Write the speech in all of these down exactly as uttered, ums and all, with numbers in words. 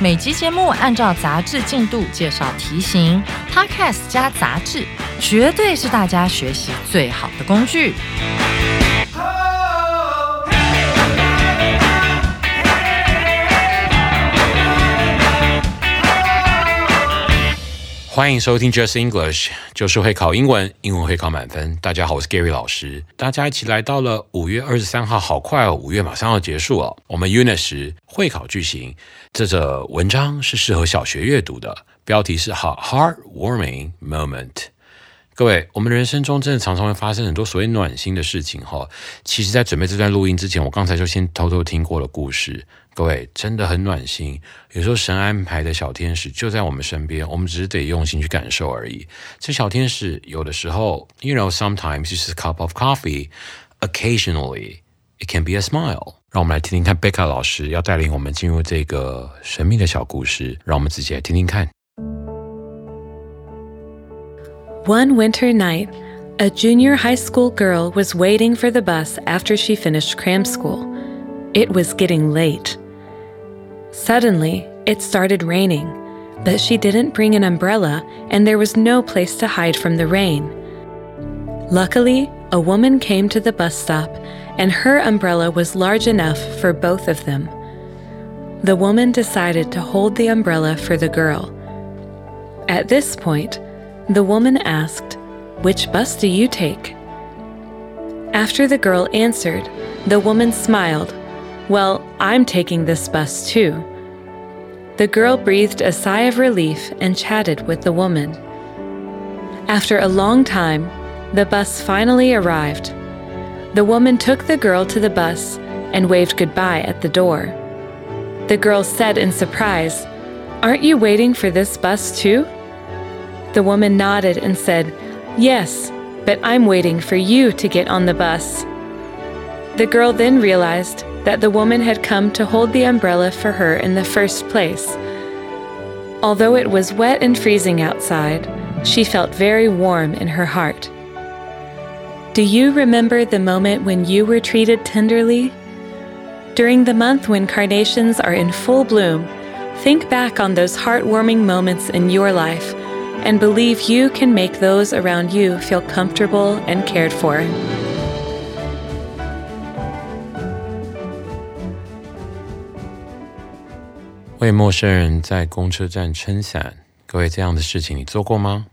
每集节目按照杂志进度介绍题型， Podcast 加杂志绝对是大家学习最好的工具。欢迎收听 Just English， 就是会考英文，英文会考满分。大家好，我是 Gary 老师，大家一起来到了五月二十三号，好快哦，五月马上要结束了。我们 Unit 十会考句型，这则文章是适合小学阅读的，标题是 Heartwarming Moment。 各位，我们人生中真的常常会发生很多所谓暖心的事情哦，其实在准备这段录音之前，我刚才就先偷偷听过了故事。各位，真的很暖心，有时候神安排的小天使就在我们身边，我们只是得用心去感受而已。这小天使有的时候 You know, sometimes it's a cup of coffee. Occasionally, it can be a smile. 让我们来听听看贝卡老师要带领我们进入这个神秘的小故事，让我们自己来听听看。 One winter night, a junior high school girl was waiting for the bus after she finished cram school. It was getting late.Suddenly, it started raining, but she didn't bring an umbrella and there was no place to hide from the rain. Luckily, a woman came to the bus stop and her umbrella was large enough for both of them. The woman decided to hold the umbrella for the girl. At this point, the woman asked, "Which bus do you take?" After the girl answered, the woman smiled.Well, I'm taking this bus too. The girl breathed a sigh of relief and chatted with the woman. After a long time, the bus finally arrived. The woman took the girl to the bus and waved goodbye at the door. The girl said in surprise, "Aren't you waiting for this bus too?" The woman nodded and said, "Yes, but I'm waiting for you to get on the bus." The girl then realized,that the woman had come to hold the umbrella for her in the first place. Although it was wet and freezing outside, she felt very warm in her heart. Do you remember the moment when you were treated tenderly? During the month when carnations are in full bloom, think back on those heartwarming moments in your life and believe you can make those around you feel comfortable and cared for.为陌生人在公车站撑伞，各位，这样的事情你做过吗？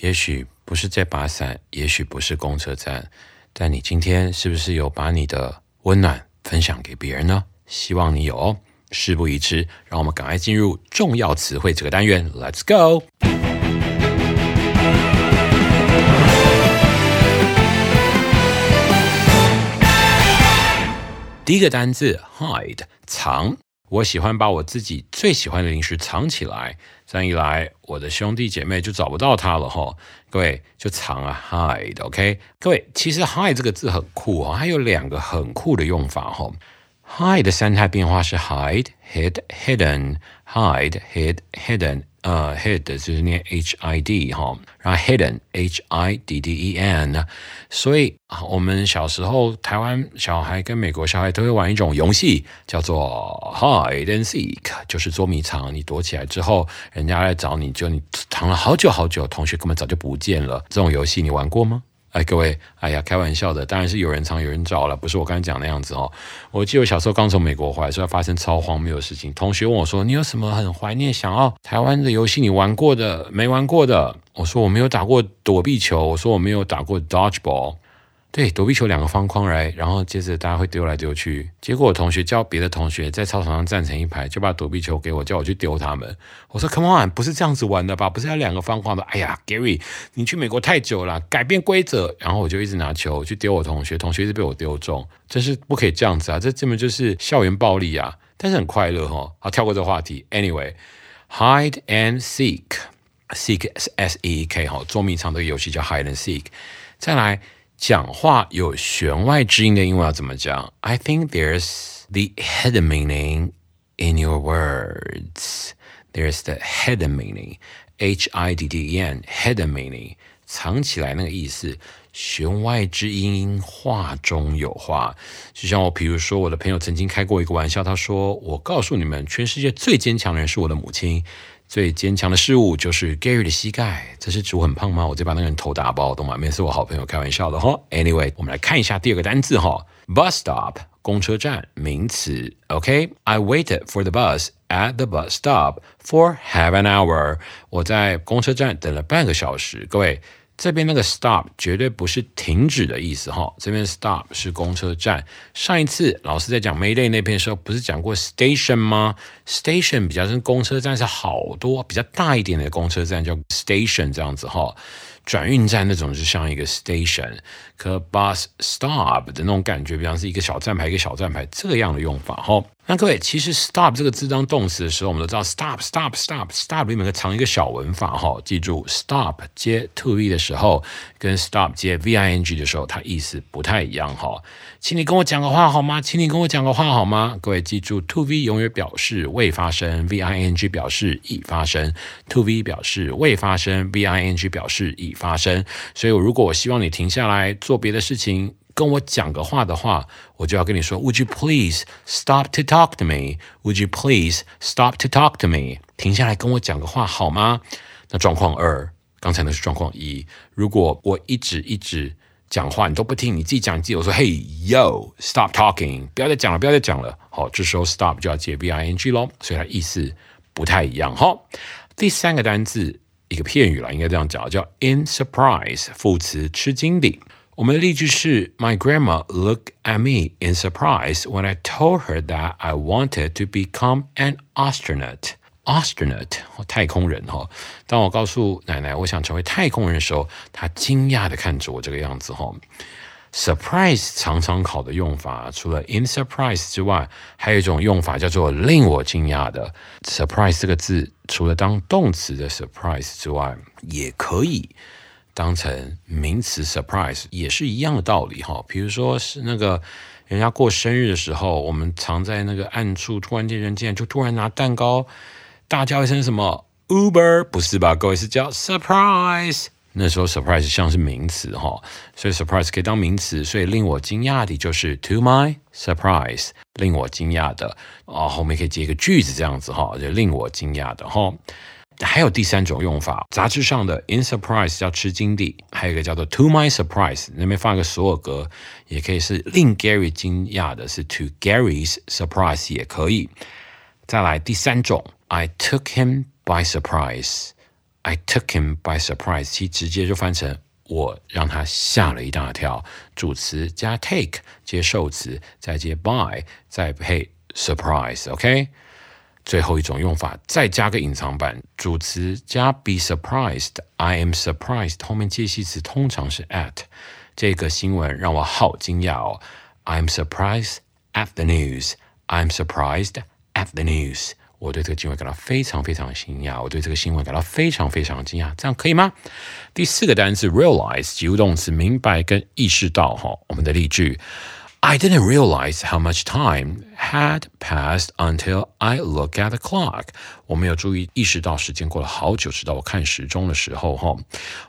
也许不是这把伞，也许不是公车站，但你今天是不是有把你的温暖分享给别人呢？希望你有哦。事不宜迟，让我们赶快进入重要词汇这个单元 Let's go。 第一个单字 Hide， 藏。我喜欢把我自己最喜欢的零食藏起来，这样一来我的兄弟姐妹就找不到它了吼。各位就藏啊 hide， OK？ 各位，其实 hide 这个字很酷哦，它有两个很酷的用法吼。hide 的三态变化是 hide, hid, hidden, hide, hid, hidden， 呃 hid 就是念 H I D 吼，然后 hidden H I D D E N， 所以我们小时候台湾小孩跟美国小孩都会玩一种游戏叫做 Hide and Seek， 就是捉迷藏，你躲起来之后人家来找你，就你藏了好久好久，同学根本早就不见了，这种游戏你玩过吗？哎，各位，哎呀，开玩笑的，当然是有人藏有人找了，不是我刚才讲那样子哦。我记得我小时候刚从美国回来的时候，发生超荒谬的事情。同学问我说：“你有什么很怀念想要台湾的游戏？你玩过的，没玩过的？”我说：“我没有打过躲避球。”我说：“我没有打过 Dodgeball。”对，躲避球两个方框来，然后接着大家会丢来丢去。结果我同学叫别的同学在操场上站成一排，就把躲避球给我，叫我去丢他们。我说 Come on， 不是这样子玩的吧？不是要两个方框的？哎呀 Gary， 你去美国太久了，改变规则。然后我就一直拿球去丢我同学，同学一直被我丢中，真是不可以这样子啊！这根本就是校园暴力啊！但是很快乐哦。好，跳过这个话题。Anyway。Hide and Seek Seek S E E K 中文常的游戏叫 Hide and Seek。 再来，讲话有弦外之音的英文要怎么讲？ I think there's the hidden meaning in your words. There's the hidden meaning, H I D D E N, hidden meaning, 藏起来那个意思，弦外之音，话中有话。就像我，比如说我的朋友曾经开过一个玩笑，他说，我告诉你们，全世界最坚强的人是我的母亲，最坚强的事物就是 Gary 的膝盖。这是指我很胖吗？我再把那个人头打爆，懂吗？没事，我好朋友开玩笑的哈。Anyway， 我们来看一下第二个单字哈 ，bus stop， 公车站，名词。OK，I waited for the bus at the bus stop for half an hour。我在公车站等了半个小时。各位，这边那个 stop 绝对不是停止的意思哈，这边 stop 是公车站。上一次老师在讲 Mayday 那篇的时候，不是讲过 station 吗？ Station 比较是公车站，是好多比较大一点的公车站叫 station 这样子哈，转运站那种就像一个 station， 可 bus stop 的那种感觉比较是一个小站牌一个小站牌这样的用法哈。那各位，其实 stop 这个字当动词的时候，我们都知道 stop stop stop stop 里面可藏一个小文法哈，记住 stop 接 to e 的时候跟 stop 接 v i n g 的时候，它意思不太一样哈。请你跟我讲个话好吗？请你跟我讲个话好吗？各位记住 to v 永远表示未发生 ，v i n g 表示已发生 ，to v 表示未发生 ，v i n g 表示已发生。所以，如果我希望你停下来做别的事情，跟我讲个话的话，我就要跟你说 Would you please stop to talk to me? Would you please stop to talk to me? 停下来跟我讲个话好吗？那状况二，刚才那是状况一。如果我一直一直讲话你都不听，你自己讲你自己，我说 Hey yo stop talking， 不要再讲了不要再讲了，好，这时候 stop 就要接 V I N G 咯，所以它意思不太一样哈。第三个单字，一个片语啦，应该这样讲，叫 in surprise， 副词，吃惊的。我们的例句是 My grandma looked at me in surprise when I told her that I wanted to become an astronaut. Astronaut， 太空人哈。当我告诉奶奶我想成为太空人的时候，她惊讶地看着我这个样子哈。Surprise 常常考的用法，除了 in surprise 之外，还有一种用法叫做令我惊讶的。Surprise 这个字，除了当动词的 surprise 之外，也可以当成名词 surprise， 也是一样的道理哈。比如说是那个人家过生日的时候，我们常在那个暗处，突然间人竟然就突然拿蛋糕大叫一声什么 Uber， 不是吧？各位，是叫 surprise。那时候 surprise 像是名词哈，所以 surprise 可以当名词，所以令我惊讶的就是 to my surprise， 令我惊讶的啊，后面可以接一个句子这样子哈，就令我惊讶的哈。还有第三种用法，杂志上的 in surprise 叫吃惊的，还有一个叫做 to my surprise， 那边放一个所有格，也可以是令 Gary 惊讶的，是 to Gary's surprise 也可以。再来第三种 I took him by surprise， I took him by surprise， 其直接就翻成我让他吓了一大跳，主词加 take 接受词，再接 by， 再配 surprise， OK。最后一种用法，再加个隐藏版，主词加 be surprised， I am surprised， 后面介系词通常是 at。 这个新闻让我好惊讶哦， I am surprised at the news， I am surprised at the news， 我对这个新闻感到非常非常惊讶，我对这个新闻感到非常非常惊讶，这样可以吗？第四个单词 realize， 及物动词，明白跟意识到哈。我们的例句I didn't realize how much time had passed until I looked at the clock. 我没有注意意识到时间过了好久，直到我看时钟的时候哈。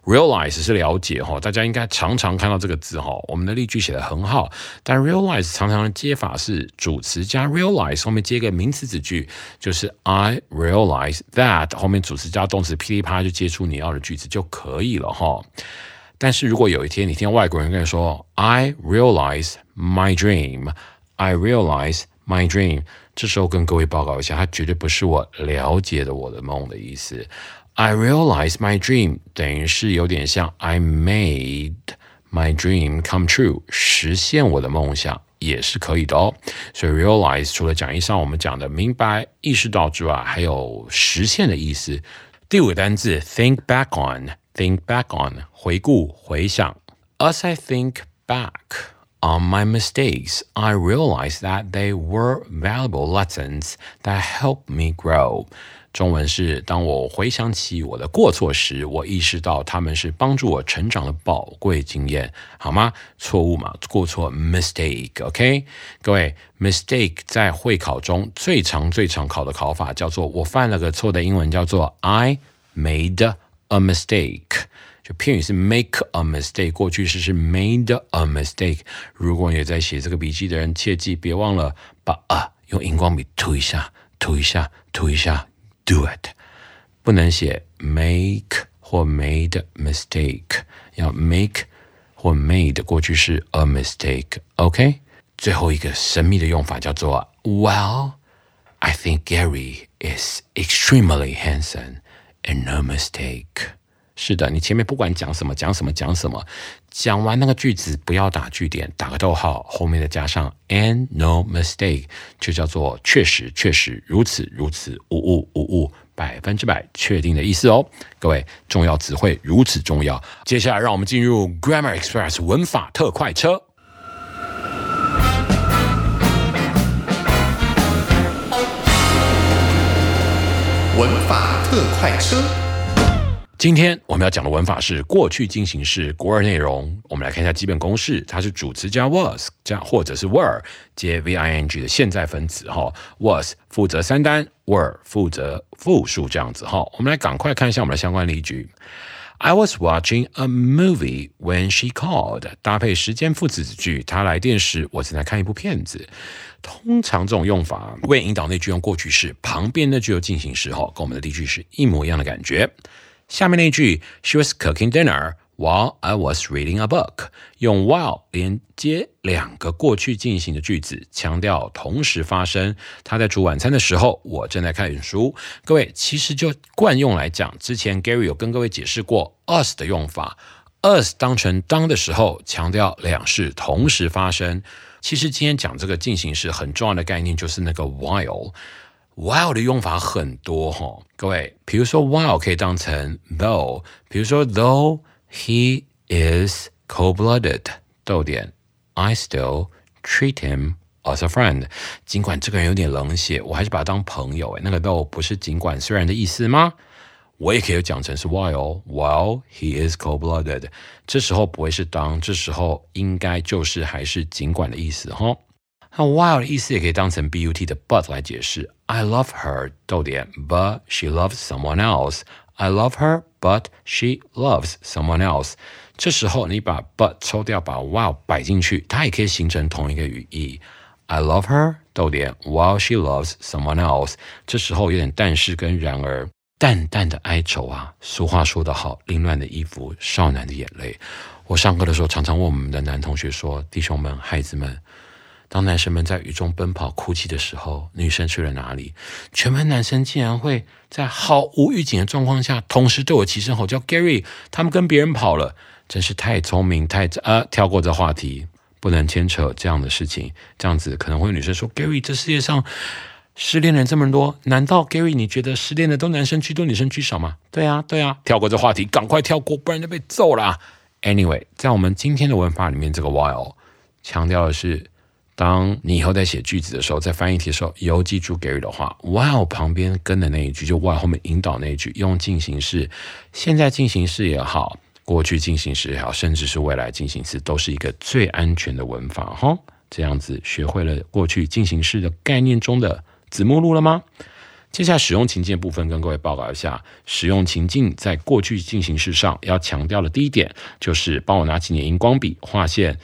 Realize 是了解哈，大家应该常常看到这个字哈。我们的例句写得很好，但 realize 常常的接法是主词加 realize 后面接个名词子句，就是 I realize that 后面主词加动词噼里啪啦就接出你要的句子就可以了哈。但是如果有一天你听外国人跟你说 I realize my dream， I realize my dream， 这时候跟各位报告一下，它绝对不是我了解的我的梦的意思。 I realize my dream 等于是有点像 I made my dream come true， 实现我的梦想也是可以的哦。所以 realize 除了讲义上我们讲的明白意识到之外，还有实现的意思。第五个单字 think back on，Think back on， 回顾回想。As I think back on my mistakes, I realize that they were valuable lessons that helped me grow. 中文是当我回想起我的过错时，我意识到他们是帮助我成长的宝贵经验，好吗？错误嘛，过错 mistake， OK？ 各位 mistake 在会考中最常最常考的考法叫做，我犯了个错的英文叫做 I made a mistake。就片语是 make a mistake， 过去式是 made a mistake。 如果你在写这个笔记的人，切记别忘了把 a 用荧光笔涂一下涂一下涂一下 do it， 不能写 make 或 made mistake， 要 make 或 made 过去式 a mistake， OK？ 最后一个神秘的用法叫做 Well, I think Gary is extremely handsome and no mistake。是的，你前面不管讲什么讲什么讲什么，讲完那个句子不要打句点，打个逗号，后面再加上 and no mistake， 就叫做确实确实，如此如此，无误无误，百分之百确定的意思哦。各位，重要词汇如此重要。接下来让我们进入 Grammar Express 文法特快车。文法特快车。今天我们要讲的文法是过去进行式，国二内容。我们来看一下基本公式，它是主词加 was 加或者是 were 接 V I N G 的现在分词哈 ，was 负责三单 ，were 负责复数这样子哈。我们来赶快看一下我们的相关例句。I was watching a movie when she called。 搭配时间副词子句，她来电时我正在看一部片子。通常这种用法为引导那句用过去式，旁边那句有进行式哈，跟我们的例句是一模一样的感觉。下面那句 She was cooking dinner while I was reading a book， 用 while 连接两个过去进行的句子，强调同时发生，她在煮晚餐的时候我正在看书。各位，其实就惯用来讲，之前 Gary 有跟各位解释过 us 的用法， us 当成当的时候强调两事同时发生。其实今天讲这个进行式很重要的概念就是那个 while，while 的用法很多哈，各位，比如说 while 可以当成 though， 比如说 though he is cold-blooded， 逗点 I still treat him as a friend， 尽管这个人有点冷血，我还是把他当朋友。那个 though 不是尽管虽然的意思吗？我也可以讲成是 while while he is cold-blooded， 这时候不会是当，这时候应该就是还是尽管的意思哈。那 while 的意思也可以当成 but 的 but 来解释。I love her, 逗点 but she loves someone else. I love her, but she loves someone else. 这时候你把 but 抽掉，把 while 摆进去，它也可以形成同一个语义。I love her, 逗点 while she loves someone else. 这时候有点但是跟然而，淡淡的哀愁啊。俗话说得好，凌乱的衣服，少男的眼泪。我上课的时候常常问我们的男同学说，弟兄们，孩子们，当男生们在雨中奔跑哭泣的时候，女生去了哪里？全班男生竟然会在毫无预警的状况下同时对我齐声吼叫 Gary， 他们跟别人跑了，真是太聪明太呃，跳过这话题，不能牵扯这样的事情。这样子可能会有女生说， Gary， 这世界上失恋人这么多，难道 Gary 你觉得失恋的都男生居多女生居少吗？对啊对啊，跳过这话题，赶快跳过，不然就被揍啦。 Anyway， 在我们今天的文法里面，这个 while 强调的是当你以后在写句子的时候，在翻译题的时候，犹记住 Gary 的话 ，while 旁边跟的那一句，就 while 后面引导那一句，用进行式，现在进行式也好，过去进行式也好，甚至是未来进行式，都是一个最安全的文法哈。这样子学会了过去进行式的概念中的子目录了吗？接下来使用情境的部分跟各位报告一下，使用情境在过去进行式上要强调的第一点就是，帮我拿起你的荧光笔画线。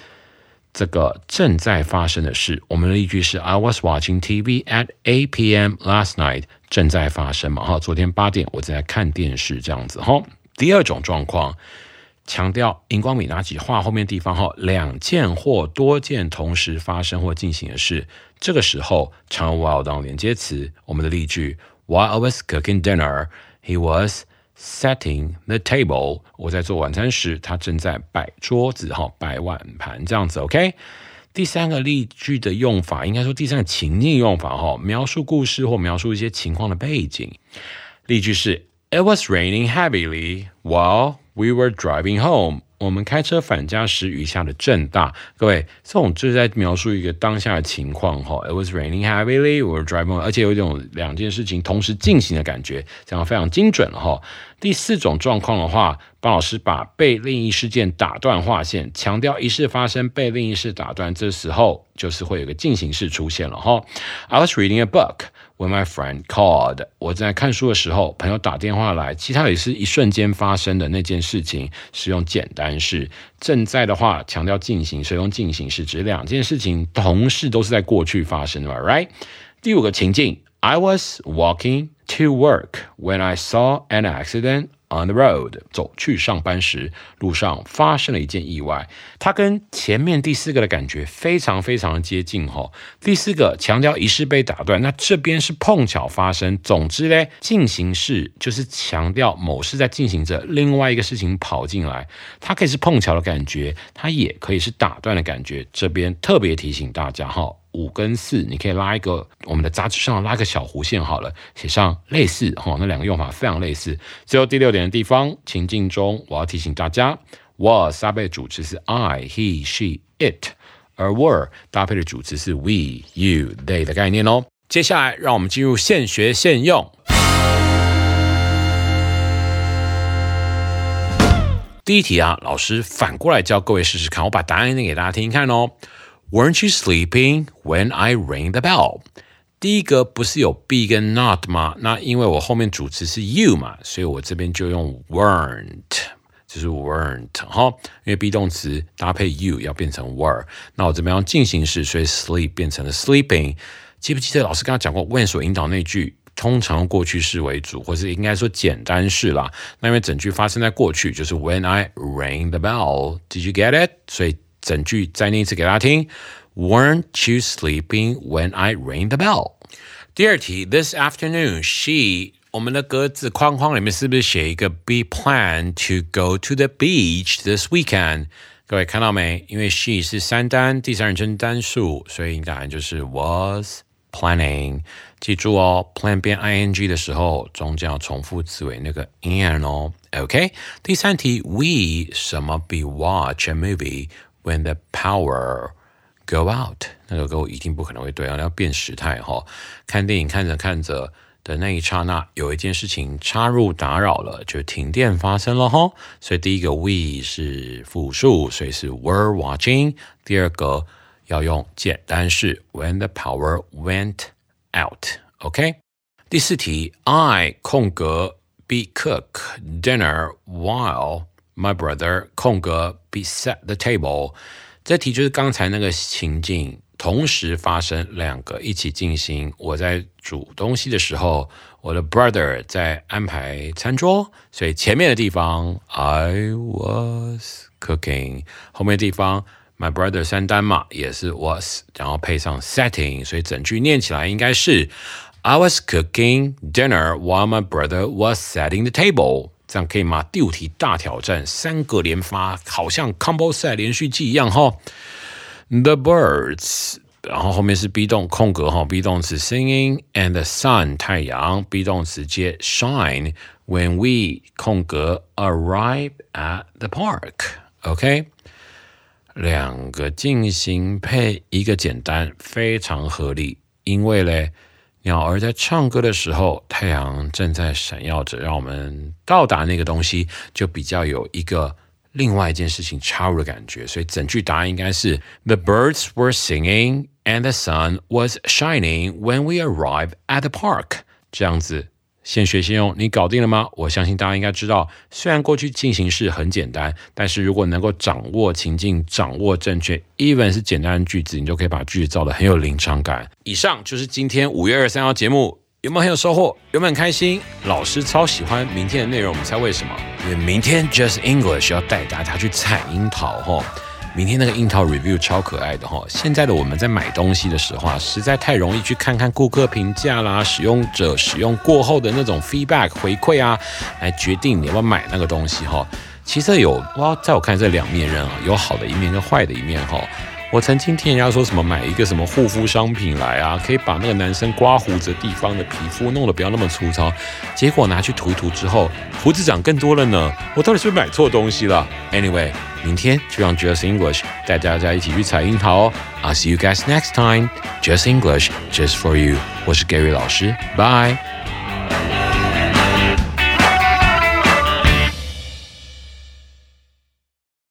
这个正在发生的事，我们的例句是 I was watching T V at eight p.m. last night， 正在发生嘛，昨天八点我正在看电视这样子。第二种状况，强调荧光笔拿起画后面地方两件或多件同时发生或进行的事，这个时候常用 while 当连接词。我们的例句 While I was cooking dinner, he was setting the table， 我在做晚餐时他正在摆桌子摆碗盘这样子 OK。 第三个例句的用法，应该说第三个情境用法，描述故事或描述一些情况的背景。例句是 It was raining heavily while we were driving home，我们开车返家时雨下的正大。各位，这种就是在描述一个当下的情况哈。It was raining heavily, we were driving， 而且有一种两件事情同时进行的感觉，讲得非常精准哈。第四种状况的话，巴老师把被另一事件打断划线，强调一事发生被另一事打断，这时候就是会有个进行式出现了哈。I was reading a book when my friend called。 我在看书的时候，朋友打电话来，其实它也是一瞬间发生的那件事情，使用简单式。正在的话强调进行，使用进行式，指两件事情同时都是在过去发生的 ，right？ 第五个情境 ，I was walking to work when I saw an accident on the road。 走去上班时，路上发生了一件意外。它跟前面第四个的感觉非常非常接近哦。第四个强调一事被打断，那这边是碰巧发生。总之呢，进行式就是强调某事在进行着，另外一个事情跑进来。它可以是碰巧的感觉，它也可以是打断的感觉。这边特别提醒大家哦，五跟四，你可以拉一个我们的杂志上拉个小弧线好了，写上类似哈、哦，那两个用法非常类似。最后第六点的地方，情境中我要提醒大家 ，was 搭配的主词是 I、he、she、it， 而 were 搭配的主词是 we、you、they 的概念哦。接下来让我们进入现学现用。第一题啊，老师反过来教各位试试看，我把答案念给大家听听看哦。Weren't you sleeping when I rang the bell? 第一个不是有 be 跟 not 吗？那因为我后面主词是 you 嘛，所以我这边就用 weren't， 就是 weren't 哈，因为 be 动词搭配 you 要变成 were。那我这边用进行式，所以 sleep 变成了 sleeping。记不记得老师刚刚讲过 when 所引导那句？通常过去式为主，或是应该说简单式啦。那因为整句发生在过去，就是 when I rang the bell。Did you get it? 所以整句再念一次给大家听 ，Weren't you sleeping when I rang the bell？ 第二题 ，This afternoon she， 我们的格子框框里面是不是写一个 be planned to go to the beach this weekend？ 各位看到没？因为 she 是三单，第三人称单数，所以答案就是 was planning。记住哦 ，plan 变 ing 的时候，中间要重复字尾那个 an 哦。OK， 第三题 ，We 什么 be watch a movie？When the power go out， 那个 go 一定不可能会对啊，要变时态哈、哦。看电影看着看着的那一刹那，有一件事情插入打扰了，就停电发生了哈、哦。所以第一个 we 是复数，所以是 were watching。第二个要用简单式 when the power went out。OK， 第四题 I 空格 be cook dinner while。My brother, 空格 be set the table。 这题就是刚才那个情境同时发生，两个一起进行。我在煮东西的时候，我的 brother 在安排餐桌，所以前面的地方 I was cooking， 后面的地方 my brother 三单嘛，也是 was， 然后配上 setting， 所以整句念起来应该是 I was cooking dinner while my brother was setting the table。这样可以吗？第五题大挑战，三个连发，好像 combo set 连续技一样哈。The birds， 然后后面是 be 动空格哈 ，be 动词 singing and the sun 太阳 ，be 动词接 shine when we 空格 arrive at the park。OK， 两个进行配一个简单，非常合理，因为嘞。鸟儿在唱歌的时候，太阳正在闪耀着，让我们到达那个东西，就比较有一个另外一件事情插入的感觉。所以整句答案应该是 The birds were singing and the sun was shining when we arrived at the park。 这样子现学现用，你搞定了吗？我相信大家应该知道，虽然过去进行式很简单，但是如果能够掌握情境，掌握正确 even 是简单的句子，你就可以把句子造得很有临场感。以上就是今天五月二十三号节目，有没有很有收获？有没有很开心？老师超喜欢明天的内容，我们猜为什么？因为明天 Just English 要带大家去采樱桃吼。明天那个樱桃 review 超可爱的哈！现在的我们在买东西的时候啊，实在太容易去看看顾客评价啦、使用者使用过后的那种 feedback 回馈啊，来决定你要不要买那个东西哈。其实有哇，在我看这两面刃啊，有好的一面跟坏的一面哈。我曾经听人家说什么买一个什么护肤商品来啊，可以把那个男生刮胡子的地方的皮肤弄得不要那么粗糙，结果拿去涂一涂之后，胡子长更多了呢。我到底是不是买错东西了 ？Anyway， 明天就让 Just English 带大家一起去采樱桃哦。I'll see you guys next time. Just English, just for you. 我是 Gary 老师 ，Bye.